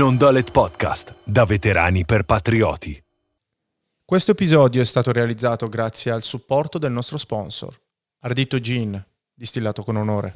Non Dolet Podcast, da veterani per patrioti. Questo episodio è stato realizzato grazie al supporto del nostro sponsor, Ardito Gin, distillato con onore.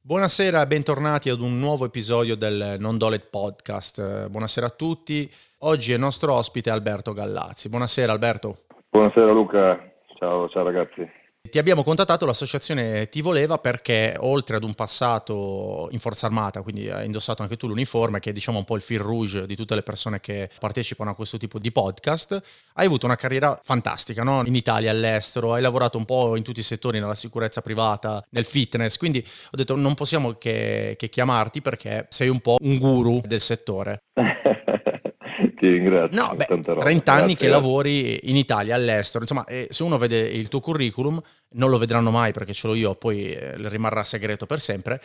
Buonasera e bentornati ad un nuovo episodio del Non Dolet Podcast. Buonasera a tutti. Oggi è nostro ospite Alberto Gallazzi. Buonasera Alberto. Buonasera Luca. Ciao ragazzi. Ti abbiamo contattato, l'associazione ti voleva perché oltre ad un passato in forza armata, quindi hai indossato anche tu l'uniforme, che è diciamo un po' il fil rouge di tutte le persone che partecipano a questo tipo di podcast, hai avuto una carriera fantastica, no? In Italia, all'estero, hai lavorato un po' in tutti i settori, nella sicurezza privata, nel fitness, quindi ho detto non possiamo che chiamarti perché sei un po' un guru del settore. Ti ringrazio. No, beh, 30 anni che lavori in Italia, all'estero, insomma, se uno vede il tuo curriculum, non lo vedranno mai perché ce l'ho io, poi rimarrà segreto per sempre,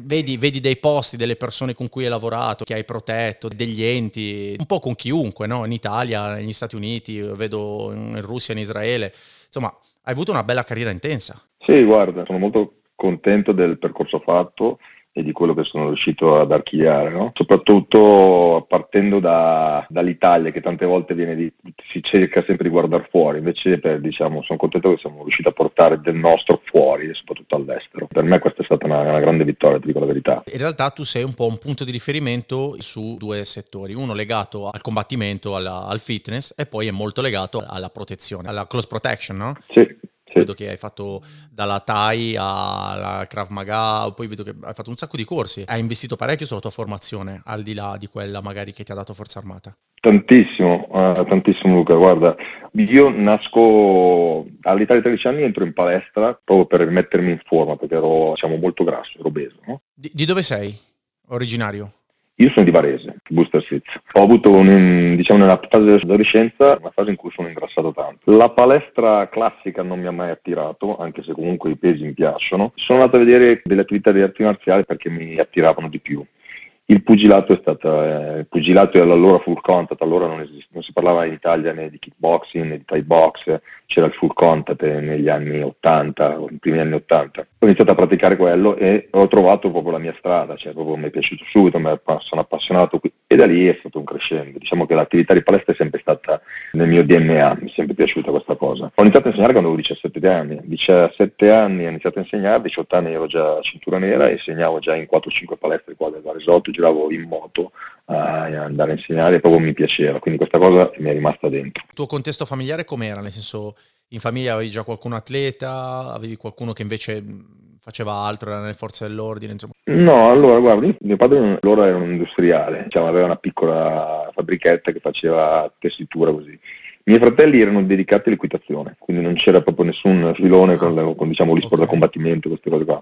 vedi dei posti, delle persone con cui hai lavorato, che hai protetto, degli enti, un po' con chiunque, no? In Italia, negli Stati Uniti, vedo in Russia, in Israele, insomma, hai avuto una bella carriera intensa. Sì, guarda, sono molto contento del percorso fatto e di quello che sono riuscito ad archiviare, no? Soprattutto partendo dall'Italia, che tante volte viene si cerca sempre di guardare fuori, invece sono contento che siamo riusciti a portare del nostro fuori e soprattutto all'estero. Per me questa è stata una grande vittoria, ti dico la verità. In realtà tu sei un po' un punto di riferimento su due settori, uno legato al combattimento, al fitness, e poi è molto legato alla protezione, alla close protection, no? Sì. Sì. Vedo che hai fatto dalla Thai alla Krav Maga, poi vedo che hai fatto un sacco di corsi, hai investito parecchio sulla tua formazione, al di là di quella magari che ti ha dato Forza Armata. Tantissimo Luca, guarda, io nasco all'età di 13 anni, entro in palestra proprio per mettermi in forma, perché ero molto grasso, ero obeso, no? Di dove sei originario? Io sono di Varese, Buster Sizio. Ho avuto, nella fase dell'adolescenza, una fase in cui sono ingrassato tanto. La palestra classica non mi ha mai attirato, anche se comunque i pesi mi piacciono. Sono andato a vedere delle attività di arti marziali perché mi attiravano di più. Il pugilato è allora full contact, allora non si parlava in Italia né di kickboxing né di Thai box, c'era il full contact negli anni 80, nei primi anni 80. Ho iniziato a praticare quello e ho trovato proprio la mia strada, mi è piaciuto subito, sono appassionato e da lì è stato un crescendo. Diciamo che l'attività di palestra è sempre stata nel mio DNA, mi è sempre piaciuta questa cosa. Ho iniziato a insegnare quando avevo 17 anni ho iniziato a insegnare, 18 anni ero già cintura nera e insegnavo già in 4-5 palestre qua del Varesotto, giravo in moto a andare a insegnare, proprio mi piaceva, quindi questa cosa mi è rimasta dentro. Il tuo contesto familiare com'era? Nel senso, in famiglia avevi già qualcuno atleta, avevi qualcuno che invece faceva altro, era nelle forze dell'ordine, insomma? No, allora guarda, mio padre allora era un industriale, aveva una piccola fabbrichetta che faceva tessitura così. I miei fratelli erano dedicati all'equitazione, quindi non c'era proprio nessun filone con gli sport da combattimento, queste cose qua.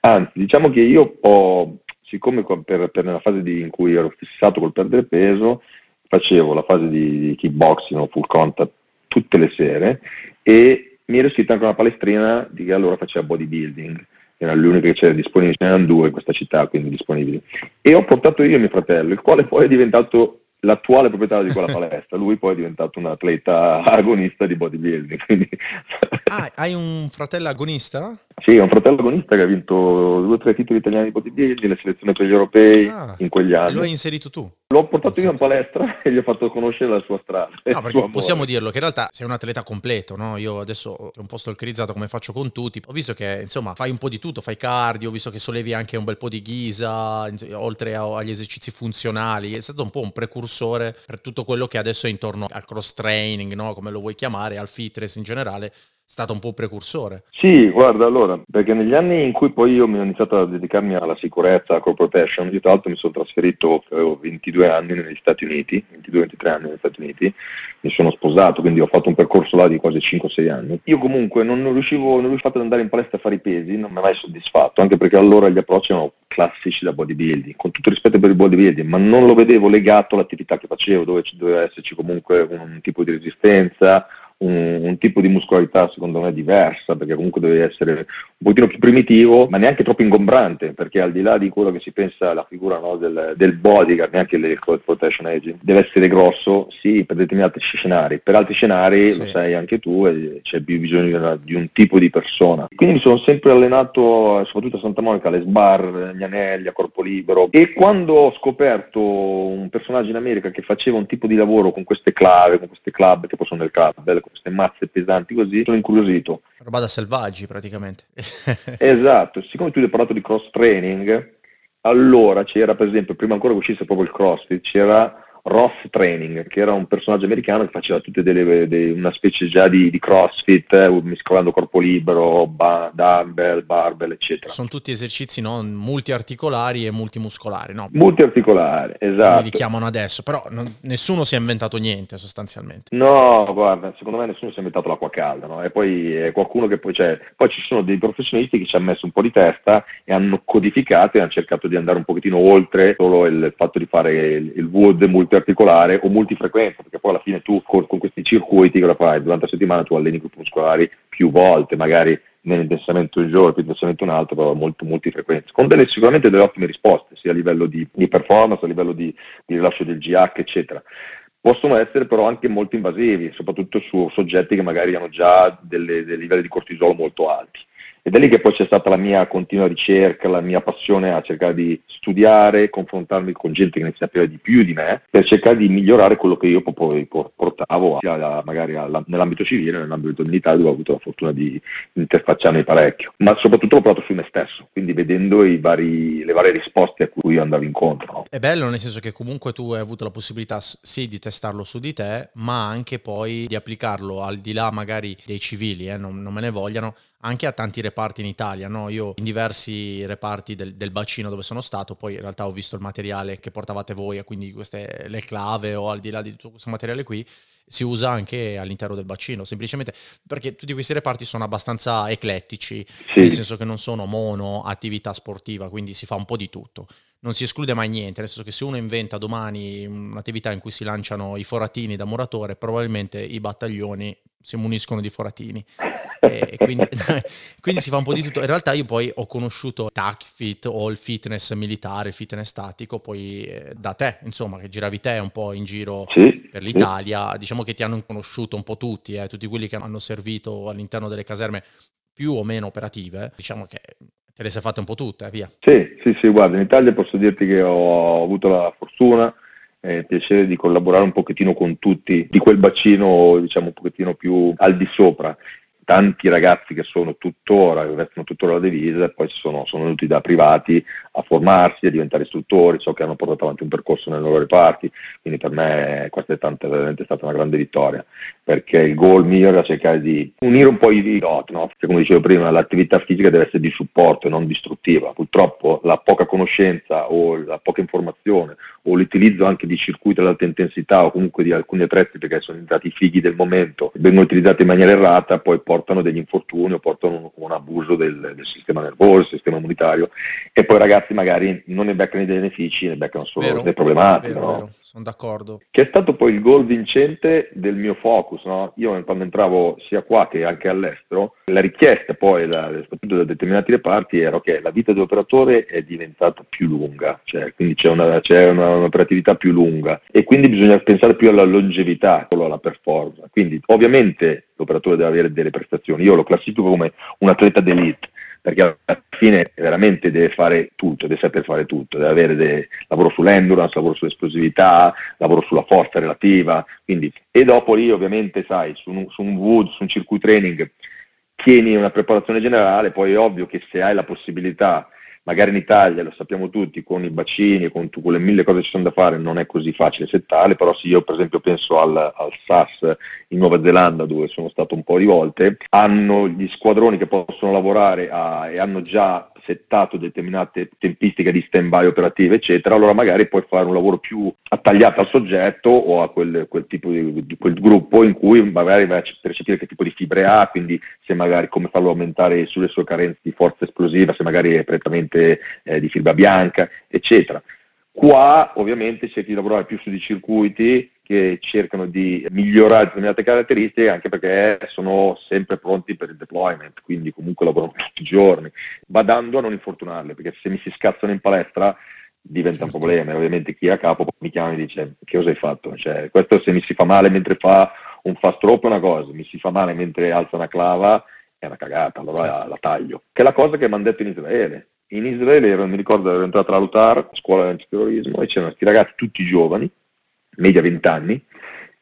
Anzi, che io siccome per nella fase in cui ero fissato col perdere peso, facevo la fase di kickboxing o full contact tutte le sere e mi era uscita anche una palestrina che allora faceva bodybuilding, era l'unica che c'era disponibile, ce n'erano due in questa città, quindi disponibili. E ho portato io mio fratello, il quale poi è diventato l'attuale proprietario di quella palestra, lui poi è diventato un atleta agonista di bodybuilding. Quindi... Ah, hai un fratello agonista? Sì, è un fratello agonista che ha vinto 2 o 3 titoli italiani di bodybuilding, la selezione per gli europei in quegli anni. Lo hai inserito tu? L'ho portato io in palestra e gli ho fatto conoscere la sua strada. No, perché possiamo dirlo che in realtà sei un atleta completo, no? Io adesso ho un po' stalkerizzato come faccio con tutti. Ho visto che fai un po' di tutto, fai cardio, ho visto che sollevi anche un bel po' di ghisa, oltre agli esercizi funzionali. È stato un po' un precursore per tutto quello che adesso è intorno al cross training, no? Come lo vuoi chiamare, al fitness in generale. Stato un po' precursore. Sì, guarda, allora, perché negli anni in cui poi io mi ho iniziato a dedicarmi alla sicurezza, alla corporate protection, io tra l'altro mi sono trasferito, avevo 22 anni negli Stati Uniti, 22-23 anni negli Stati Uniti, mi sono sposato, quindi ho fatto un percorso là di quasi 5-6 anni. Io comunque non riuscivo ad andare in palestra a fare i pesi, non mi ha mai soddisfatto, anche perché allora gli approcci erano classici da bodybuilding, con tutto rispetto per il bodybuilding, ma non lo vedevo legato all'attività che facevo, dove doveva esserci comunque un tipo di resistenza, un tipo di muscolarità secondo me diversa, perché comunque deve essere un pochino più primitivo, ma neanche troppo ingombrante, perché al di là di quello che si pensa alla figura, no, del bodyguard, neanche il cold protection agent, deve essere grosso, sì, per determinati scenari, per altri scenari sì. Lo sai anche tu, c'è più bisogno di un tipo di persona. Quindi mi sono sempre allenato, soprattutto a Santa Monica, alle sbarre, gli anelli, a corpo libero, e quando ho scoperto un personaggio in America che faceva un tipo di lavoro con queste clave, con queste club, che poi sono del carbel, con queste mazze pesanti così, sono incuriosito. Roba da selvaggi praticamente. Esatto, siccome tu hai parlato di cross training, allora c'era, per esempio, prima ancora che uscisse proprio il CrossFit, c'era Ross Training, che era un personaggio americano che faceva tutte una specie già di CrossFit, mescolando corpo libero, dumbbell, barbell, eccetera. Sono tutti esercizi, no, multiarticolari e multimuscolari, no? Multiarticolari, esatto. Come li chiamano adesso, però nessuno si è inventato niente sostanzialmente. No, guarda, secondo me nessuno si è inventato l'acqua calda, no? E poi è qualcuno che poi c'è. Poi ci sono dei professionisti che ci hanno messo un po' di testa e hanno codificato e hanno cercato di andare un pochettino oltre solo il fatto di fare il WOD multiarticolare o multifrequenza, perché poi alla fine tu con questi circuiti cosa fai? Durante la settimana tu alleni i gruppi muscolari più volte, magari nell'intensamento un giorno, più intensamento un altro, però molto multifrequenza, con sicuramente delle ottime risposte, sia a livello di performance, a livello di rilascio del GH, eccetera. Possono essere però anche molto invasivi, soprattutto su soggetti che magari hanno già dei livelli di cortisolo molto alti. Ed è lì che poi c'è stata la mia continua ricerca, la mia passione a cercare di studiare, confrontarmi con gente che ne sapeva di più di me, per cercare di migliorare quello che io poi portavo sia magari nell'ambito civile, nell'ambito militare, dove ho avuto la fortuna di interfacciarmi parecchio, ma soprattutto l'ho provato su me stesso, quindi vedendo le varie risposte a cui io andavo incontro, no? È bello, nel senso che comunque tu hai avuto la possibilità sì di testarlo su di te, ma anche poi di applicarlo al di là magari dei civili, non me ne vogliano, anche a tanti reparti in Italia, no? Io in diversi reparti del bacino dove sono stato, poi in realtà ho visto il materiale che portavate voi, e quindi queste le clave o al di là di tutto questo materiale qui si usa anche all'interno del bacino, semplicemente perché tutti questi reparti sono abbastanza eclettici, sì. Nel senso che non sono mono attività sportiva, quindi si fa un po' di tutto. Non si esclude mai niente, nel senso che se uno inventa domani un'attività in cui si lanciano i foratini da muratore, probabilmente i battaglioni si muniscono di foratini. E quindi si fa un po' di tutto. In realtà io poi ho conosciuto TACFIT o il fitness militare, il fitness tattico, poi da te, insomma, che giravi te un po' in giro per l'Italia. Diciamo che ti hanno conosciuto un po' tutti quelli che hanno servito all'interno delle caserme più o meno operative. Diciamo che te le sei fatte un po' tutte, via. Sì, guarda, in Italia posso dirti che ho avuto la fortuna il piacere di collaborare un pochettino con tutti di quel bacino, diciamo un pochettino più al di sopra. Tanti ragazzi che sono tuttora, che vestono tuttora la divisa, e poi sono venuti da privati a formarsi, a diventare istruttori, che hanno portato avanti un percorso nei loro reparti. Quindi per me questa è veramente stata una grande vittoria, perché il goal mio era cercare di unire un po' i dot, no? Come dicevo prima, l'attività fisica deve essere di supporto e non distruttiva. Purtroppo la poca conoscenza o la poca informazione o l'utilizzo anche di circuiti ad alta intensità o comunque di alcuni attrezzi, perché sono diventati fighi del momento, vengono utilizzati in maniera errata, poi portano degli infortuni o portano un abuso del sistema nervoso, del sistema immunitario, e poi i ragazzi magari non ne beccano i benefici, ne beccano solo le problematiche. Vero, no? Vero. Sono d'accordo. Che è stato poi il gol vincente del mio focus, no? Io quando entravo sia qua che anche all'estero, la richiesta poi soprattutto da determinati reparti era che la vita dell'operatore è diventata più lunga, cioè quindi c'è un'operatività più lunga e quindi bisogna pensare più alla longevità, alla performance. Quindi ovviamente l'operatore deve avere delle prestazioni, io lo classifico come un atleta d'élite, perché alla fine veramente deve fare tutto, deve saper fare tutto, deve avere lavoro sull'endurance, lavoro sull'esplosività, lavoro sulla forza relativa, quindi. E dopo lì ovviamente sai, su un WOD, su un circuit training tieni una preparazione generale, poi è ovvio che se hai la possibilità, magari in Italia, lo sappiamo tutti, con i bacini, con quelle mille cose che ci sono da fare, non è così facile settarle, però se io per esempio penso al SAS in Nuova Zelanda, dove sono stato un po' di volte, hanno gli squadroni che possono lavorare e hanno già settato determinate tempistiche di stand-by operative, eccetera, allora magari puoi fare un lavoro più attagliato al soggetto o a quel tipo di quel gruppo in cui magari vai a percepire che tipo di fibre ha, quindi se magari come farlo aumentare sulle sue carenze di forza esplosiva, se magari è prettamente di fibra bianca, eccetera. Qua ovviamente cerchi di lavorare più su di circuiti che cercano di migliorare determinate caratteristiche, anche perché sono sempre pronti per il deployment, quindi comunque lavorano tutti i giorni, badando a non infortunarle, perché se mi si scazzano in palestra diventa un problema. Ovviamente chi è a capo mi chiama e dice: che cosa hai fatto? Cioè, questo se mi si fa male mentre fa un fast rope è una cosa, mi si fa male mentre alza una clava è una cagata, allora la taglio. Che è la cosa che mi hanno detto in Israele. In Israele, mi ricordo, ero entrata la Lutar, scuola di antiterrorismo, e c'erano questi ragazzi tutti giovani, media 20 anni,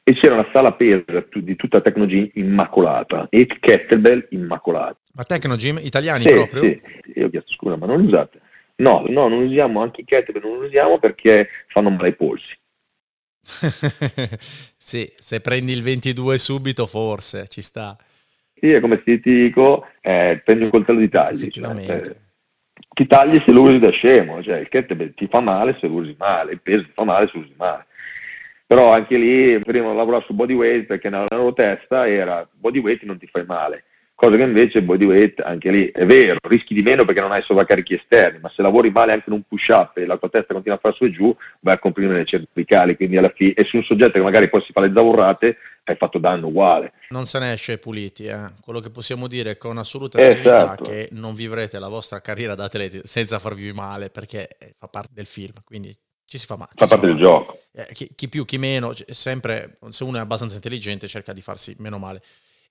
e c'era una sala pesa di tutta Tecno Gym immacolata, e kettlebell immacolati. Ma Tecno Gym italiani sì, proprio? Sì, e ho chiesto: scusa, ma non usate? No, non usiamo, anche i kettlebell non usiamo perché fanno male ai polsi. Sì, se prendi il 22 subito forse, ci sta. Sì, è come se ti dico, prendi un coltello di tagli. Effettivamente. Cioè, ti tagli se lo usi da scemo, cioè il kettlebell ti fa male se lo usi male, il peso ti fa male se lo usi male. Però anche lì prima lavorare su body weight, perché nella loro testa era body weight non ti fai male, cosa che invece body weight anche lì è vero, rischi di meno perché non hai sovraccarichi esterni, ma se lavori male anche in un push up e la tua testa continua a far su e giù, vai a comprimere le cervicali, quindi alla fine, e su un soggetto che magari poi si fa le zavorrate, hai fatto danno uguale. Non se ne esce puliti, eh? Quello che possiamo dire con assoluta serietà, esatto, che non vivrete la vostra carriera da atleti senza farvi male, perché fa parte del film, quindi ci si fa male. Fa parte del gioco. Chi più, chi meno, sempre, se uno è abbastanza intelligente cerca di farsi meno male.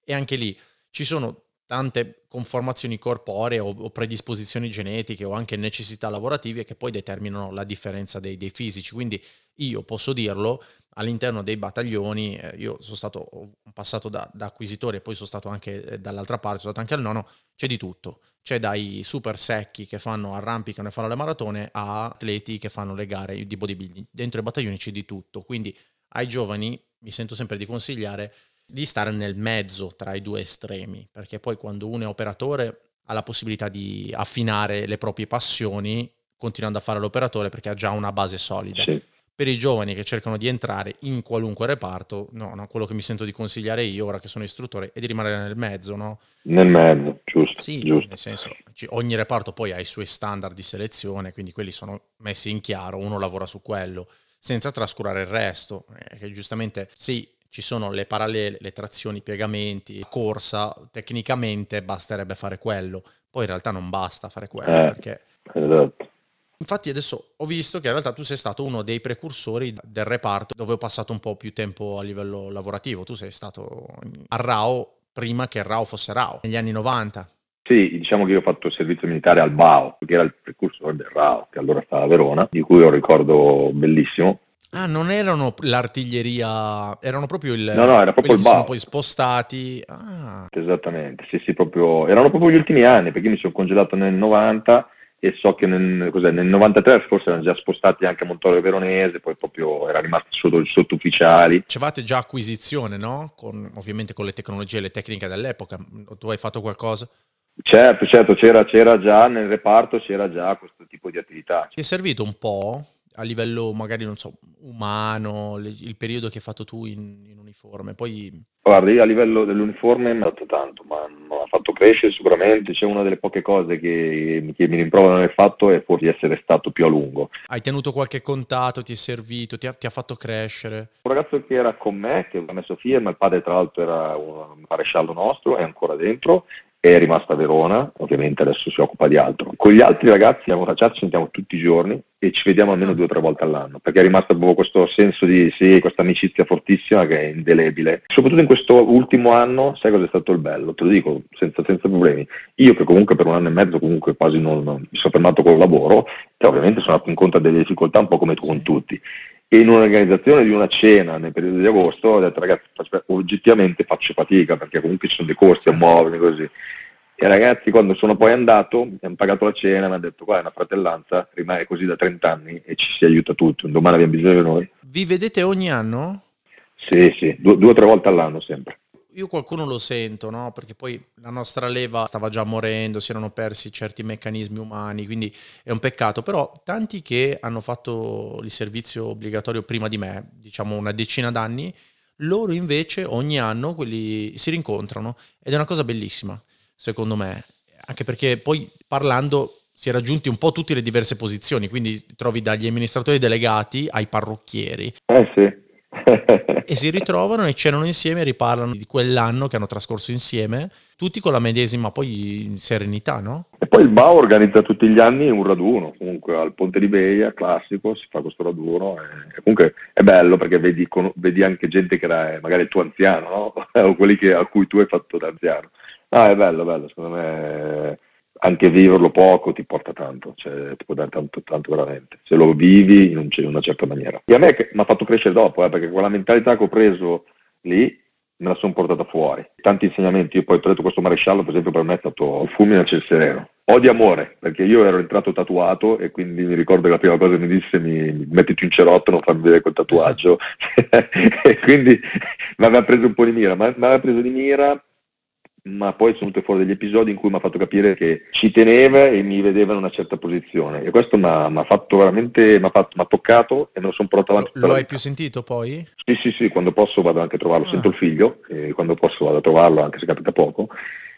E anche lì ci sono tante conformazioni corporee o predisposizioni genetiche o anche necessità lavorative che poi determinano la differenza dei fisici, quindi io posso dirlo all'interno dei battaglioni. Io sono stato passato da acquisitore e poi sono stato anche dall'altra parte, sono stato anche al nono, c'è di tutto, c'è dai super secchi che fanno arrampicano e fanno le maratone a atleti che fanno le gare di bodybuilding, dentro i battaglioni c'è di tutto, quindi ai giovani mi sento sempre di consigliare di stare nel mezzo tra i due estremi, perché poi quando uno è operatore ha la possibilità di affinare le proprie passioni continuando a fare l'operatore perché ha già una base solida. Sì. Per i giovani che cercano di entrare in qualunque reparto, no, quello che mi sento di consigliare io ora che sono istruttore è di rimanere nel mezzo, no? Nel mezzo, giusto. Sì, giusto. Nel senso, ogni reparto poi ha i suoi standard di selezione, quindi quelli sono messi in chiaro, uno lavora su quello, senza trascurare il resto, che giustamente sì, ci sono le parallele, le trazioni, i piegamenti, la corsa, tecnicamente basterebbe fare quello, poi in realtà non basta fare quello, perché... Esatto. Infatti adesso ho visto che in realtà tu sei stato uno dei precursori del reparto dove ho passato un po' più tempo a livello lavorativo, tu sei stato a RAO prima che RAO fosse RAO, negli anni 90. Sì, diciamo che io ho fatto servizio militare al BAO, che era il precursore del RAO, che allora stava a Verona, di cui ho un ricordo bellissimo. Ah, non erano l'artiglieria, erano proprio il... No, era proprio il BAO. Si sono poi spostati. Ah. Esattamente, sì, proprio... Erano proprio gli ultimi anni, perché mi sono congelato nel 90 e so che nel 93 forse erano già spostati anche a Montorio Veronese, poi proprio era rimasto solo il sottufficiali. C'avevate già acquisizione, no? Ovviamente con le tecnologie e le tecniche dell'epoca. Tu hai fatto qualcosa? Certo, c'era già nel reparto, c'era già questo tipo di attività. Ti è servito un po'? A livello magari, non so, umano, il periodo che hai fatto tu in uniforme, poi... Guarda, io a livello dell'uniforme mi ha dato tanto, ma mi ha fatto crescere sicuramente. C'è una delle poche cose che mi rimprovero non aver fatto è forse di essere stato più a lungo. Hai tenuto qualche contatto, ti è servito, ti ha fatto crescere? Un ragazzo che era con me, che aveva messo firma, il padre tra l'altro era un maresciallo nostro, è ancora dentro, è rimasta a Verona, ovviamente adesso si occupa di altro. Con gli altri ragazzi ci sentiamo tutti i giorni e ci vediamo almeno 2 o 3 volte all'anno, perché è rimasto proprio questo senso di sì, questa amicizia fortissima che è indelebile. Soprattutto in questo ultimo anno, sai cosa è stato il bello? Te lo dico senza problemi. Io che comunque per un anno e mezzo comunque quasi non mi sono fermato col lavoro, e ovviamente sono andato incontro a delle difficoltà un po' come tu con tutti. E in un'organizzazione di una cena nel periodo di agosto ho detto: ragazzi, oggettivamente faccio fatica perché comunque ci sono dei costi a muovermi così. E ragazzi, quando sono poi andato, mi hanno pagato la cena, mi hanno detto: qua è una fratellanza, rimane così da 30 anni e ci si aiuta tutti, un domani abbiamo bisogno di noi. Vi vedete ogni anno? Sì, 2 o 3 volte all'anno sempre. Io qualcuno lo sento, no? Perché poi la nostra leva stava già morendo, si erano persi certi meccanismi umani, quindi è un peccato. Però tanti che hanno fatto il servizio obbligatorio prima di me, diciamo una decina d'anni, loro invece ogni anno quelli si rincontrano ed è una cosa bellissima, secondo me. Anche perché poi parlando si è raggiunti un po' tutte le diverse posizioni, quindi trovi dagli amministratori delegati ai parrucchieri. Sì. E si ritrovano e cenano insieme e riparlano di quell'anno che hanno trascorso insieme, tutti con la medesima poi serenità, no? E poi il BAO organizza tutti gli anni un raduno, comunque al Ponte di Beia, classico, si fa questo raduno e comunque è bello perché vedi anche gente che era magari il tuo anziano, no? O quelli a cui tu hai fatto da anziano. Ah, è bello, secondo me anche viverlo poco ti porta tanto, cioè ti può dare tanto veramente, se lo vivi in una certa maniera. E a me mi ha fatto crescere dopo, perché quella mentalità che ho preso lì me la sono portata fuori. Tanti insegnamenti, io poi ho preso questo maresciallo, per esempio, per me è stato il fulmine a ciel sereno. Odio amore, perché io ero entrato tatuato e quindi mi ricordo che la prima cosa che mi disse mettiti un cerotto, non farmi vedere quel tatuaggio. E quindi mi aveva preso un po' di mira, ma poi sono venuti fuori degli episodi in cui mi ha fatto capire che ci teneva e mi vedeva in una certa posizione, e questo mi ha fatto veramente, mi ha toccato e me lo sono portato avanti. Lo hai più sentito poi? Sì, quando posso vado anche a trovarlo, sento il figlio e quando posso vado a trovarlo, anche se capita poco,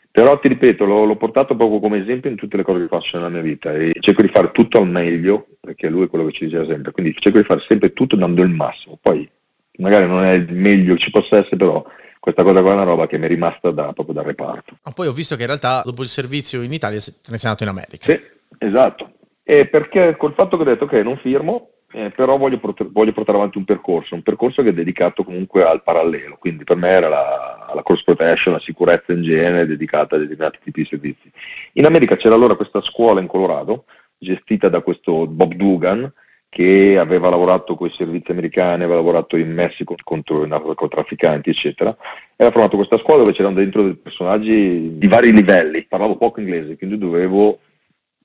però ti ripeto, l'ho portato proprio come esempio in tutte le cose che faccio nella mia vita e cerco di fare tutto al meglio, perché lui è quello che ci diceva sempre, quindi cerco di fare sempre tutto dando il massimo, poi magari non è il meglio che ci possa essere, però questa cosa qua è una roba che mi è rimasta proprio dal reparto. Ma poi ho visto che in realtà dopo il servizio in Italia te ne sei andato in America. Sì, esatto. E perché col fatto che ho detto non firmo, però voglio portare avanti un percorso che è dedicato comunque al parallelo, quindi per me era la cross protection, la sicurezza in genere dedicata a determinati tipi di servizi. In America c'era allora questa scuola in Colorado, gestita da questo Bob Dugan, che aveva lavorato con i servizi americani, aveva lavorato in Messico contro i narcotrafficanti, eccetera. Era formato questa scuola dove c'erano dentro dei personaggi di vari livelli. Parlavo poco inglese, quindi dovevo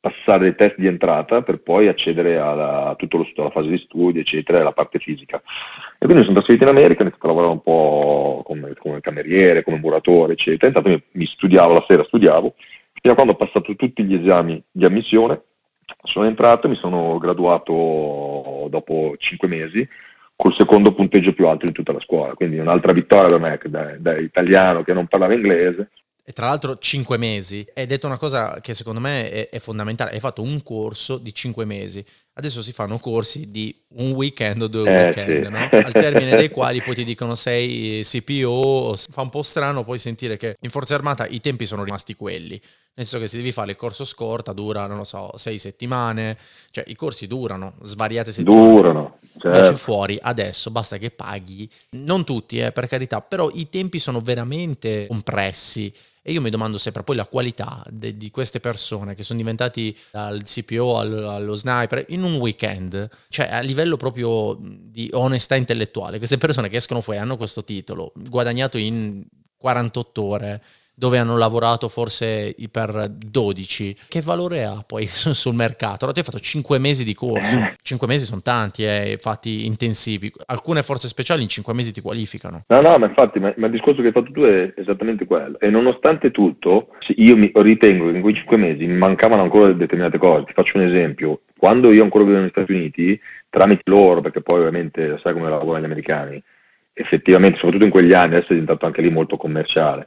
passare dei test di entrata per poi accedere a tutta la fase di studio, eccetera, e alla parte fisica. E quindi sono trasferito in America, ho iniziato a lavorare un po' come cameriere, come muratore, eccetera. Intanto mi studiavo, la sera studiavo, fino a quando ho passato tutti gli esami di ammissione. Sono entrato e mi sono graduato dopo 5 mesi col secondo punteggio più alto di tutta la scuola, quindi un'altra vittoria per me da italiano che non parlava inglese. E tra l'altro 5 mesi, hai detto una cosa che secondo me è fondamentale, hai fatto un corso di 5 mesi. Adesso si fanno corsi di un weekend o 2 weekend, sì. No? Al termine dei quali poi ti dicono sei CPO, fa un po' strano poi sentire che in Forza Armata i tempi sono rimasti quelli. Nel senso che se devi fare il corso scorta dura, non lo so, 6 settimane, cioè i corsi durano, svariate settimane. Durano, certo. Invece fuori, adesso, basta che paghi, non tutti per carità, però i tempi sono veramente compressi e io mi domando sempre poi la qualità di queste persone che sono diventati dal CPO allo sniper in un weekend, cioè a livello proprio di onestà intellettuale, queste persone che escono fuori hanno questo titolo, guadagnato in 48 ore, dove hanno lavorato forse per 12, che valore ha poi sul mercato? Allora tu hai fatto 5 mesi di corso, 5 mesi sono tanti, fatti intensivi, alcune forze speciali in 5 mesi ti qualificano. No, ma infatti, ma il discorso che hai fatto tu è esattamente quello, e nonostante tutto io mi ritengo che in quei 5 mesi mi mancavano ancora determinate cose. Ti faccio un esempio: quando io ancora vivo negli Stati Uniti, tramite loro, perché poi ovviamente sai come lavorano gli americani, effettivamente, soprattutto in quegli anni, adesso è diventato anche lì molto commerciale,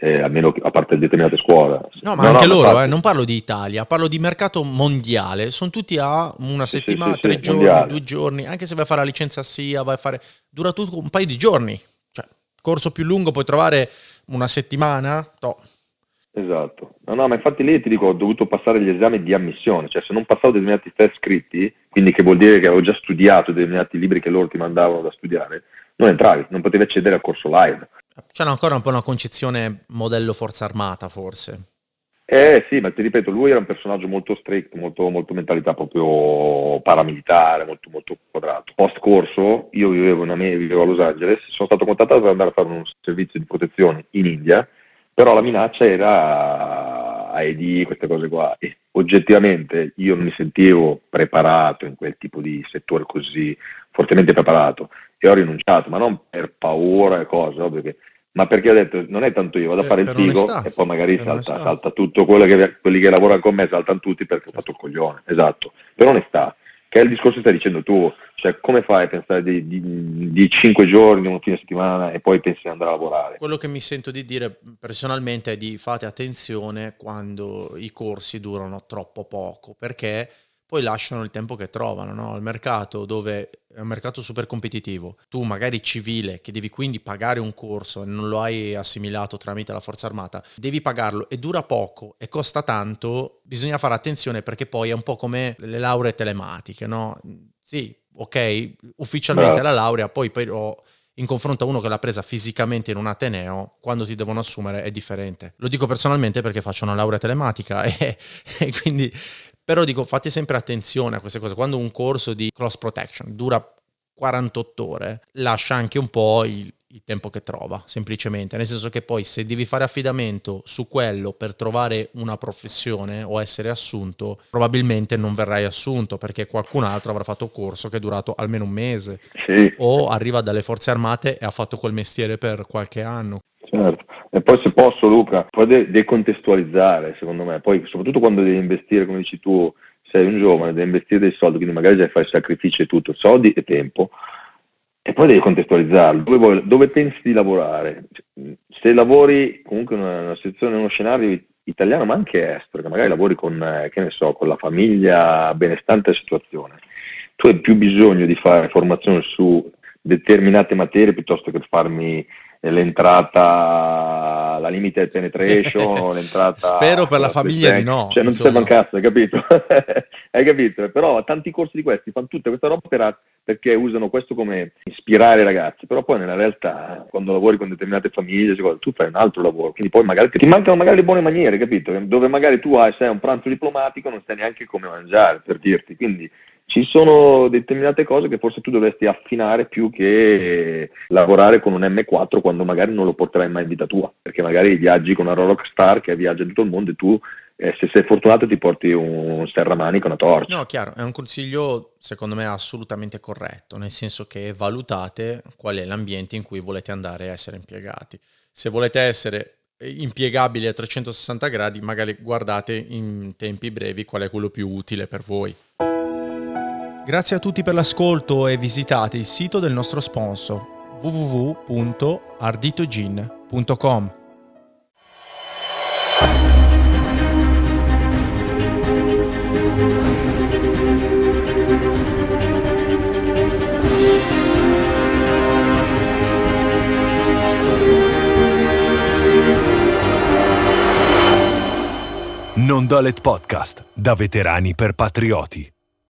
almeno a parte determinate scuole. No, ma anche loro, non parlo di Italia, parlo di mercato mondiale, sono tutti a una settimana, 3 giorni, mondiale. 2 giorni, anche se vai a fare la licenza SIA, dura tutto un paio di giorni, cioè corso più lungo puoi trovare una settimana, no. Esatto, no, ma infatti lì ti dico, ho dovuto passare gli esami di ammissione, cioè se non passavo determinati test scritti, quindi che vuol dire che avevo già studiato determinati libri che loro ti mandavano da studiare, non entravi, non potevi accedere al corso live. C'è ancora un po' una concezione modello Forza Armata, forse. Sì, ma ti ripeto, lui era un personaggio molto stretto, molto mentalità proprio paramilitare, molto quadrato. Post corso, io vivevo a Los Angeles, sono stato contattato per andare a fare un servizio di protezione in India, però la minaccia era AED, queste cose qua, e oggettivamente io non mi sentivo preparato in quel tipo di settore così fortemente preparato. E ho rinunciato, ma non per paura e cose, ma perché ho detto non è tanto io, vado a fare il figo e poi magari salta tutto, quelli che lavorano con me saltano tutti perché ho fatto il coglione. Esatto, per onestà, che è il discorso che stai dicendo tu, cioè come fai a pensare di 5 giorni, un fine settimana e poi pensi di andare a lavorare? Quello che mi sento di dire personalmente è di fate attenzione quando i corsi durano troppo poco, perché poi lasciano il tempo che trovano, no? Al mercato dove è un mercato super competitivo, tu magari civile che devi quindi pagare un corso e non lo hai assimilato tramite la forza armata, devi pagarlo e dura poco e costa tanto, bisogna fare attenzione perché poi è un po' come le lauree telematiche, no? Sì, ok, ufficialmente la laurea, poi però in confronto a uno che l'ha presa fisicamente in un ateneo, quando ti devono assumere è differente. Lo dico personalmente perché faccio una laurea telematica e quindi... Però dico, fate sempre attenzione a queste cose. Quando un corso di cross protection dura 48 ore, lascia anche un po' il tempo che trova, semplicemente. Nel senso che poi se devi fare affidamento su quello per trovare una professione o essere assunto, probabilmente non verrai assunto perché qualcun altro avrà fatto un corso che è durato almeno un mese. Sì. O arriva dalle forze armate e ha fatto quel mestiere per qualche anno. Certo. E poi se posso, Luca, poi decontestualizzare, secondo me, poi soprattutto quando devi investire, come dici tu, sei un giovane, devi investire dei soldi, quindi magari devi fare sacrifici e tutto, soldi e tempo, e poi devi contestualizzarlo, dove pensi di lavorare, se lavori comunque in una situazione, in uno scenario italiano ma anche estero, che magari lavori con, che ne so, con la famiglia benestante la situazione, tu hai più bisogno di fare formazione su determinate materie piuttosto che farmi l'entrata, la limite penetration, l'entrata... Spero per la famiglia di no. Cioè non ti serve un cazzo, hai capito? Hai capito? Però tanti corsi di questi fanno tutta questa roba perché usano questo come ispirare i ragazzi, però poi nella realtà quando lavori con determinate famiglie tu fai un altro lavoro, quindi poi magari ti mancano magari le buone maniere, capito? Dove magari tu sei un pranzo diplomatico, non sai neanche come mangiare, per dirti, quindi... Ci sono determinate cose che forse tu dovresti affinare più che lavorare con un M4 quando magari non lo porterai mai in vita tua, perché magari viaggi con una Rockstar che viaggia in tutto il mondo e tu, se sei fortunato, ti porti un serramani con una torcia. No, chiaro, è un consiglio secondo me assolutamente corretto, nel senso che valutate qual è l'ambiente in cui volete andare a essere impiegati. Se volete essere impiegabili a 360 gradi, magari guardate in tempi brevi qual è quello più utile per voi. Grazie a tutti per l'ascolto e visitate il sito del nostro sponsor www.arditogin.com. Non Dolet Podcast, da veterani per patrioti.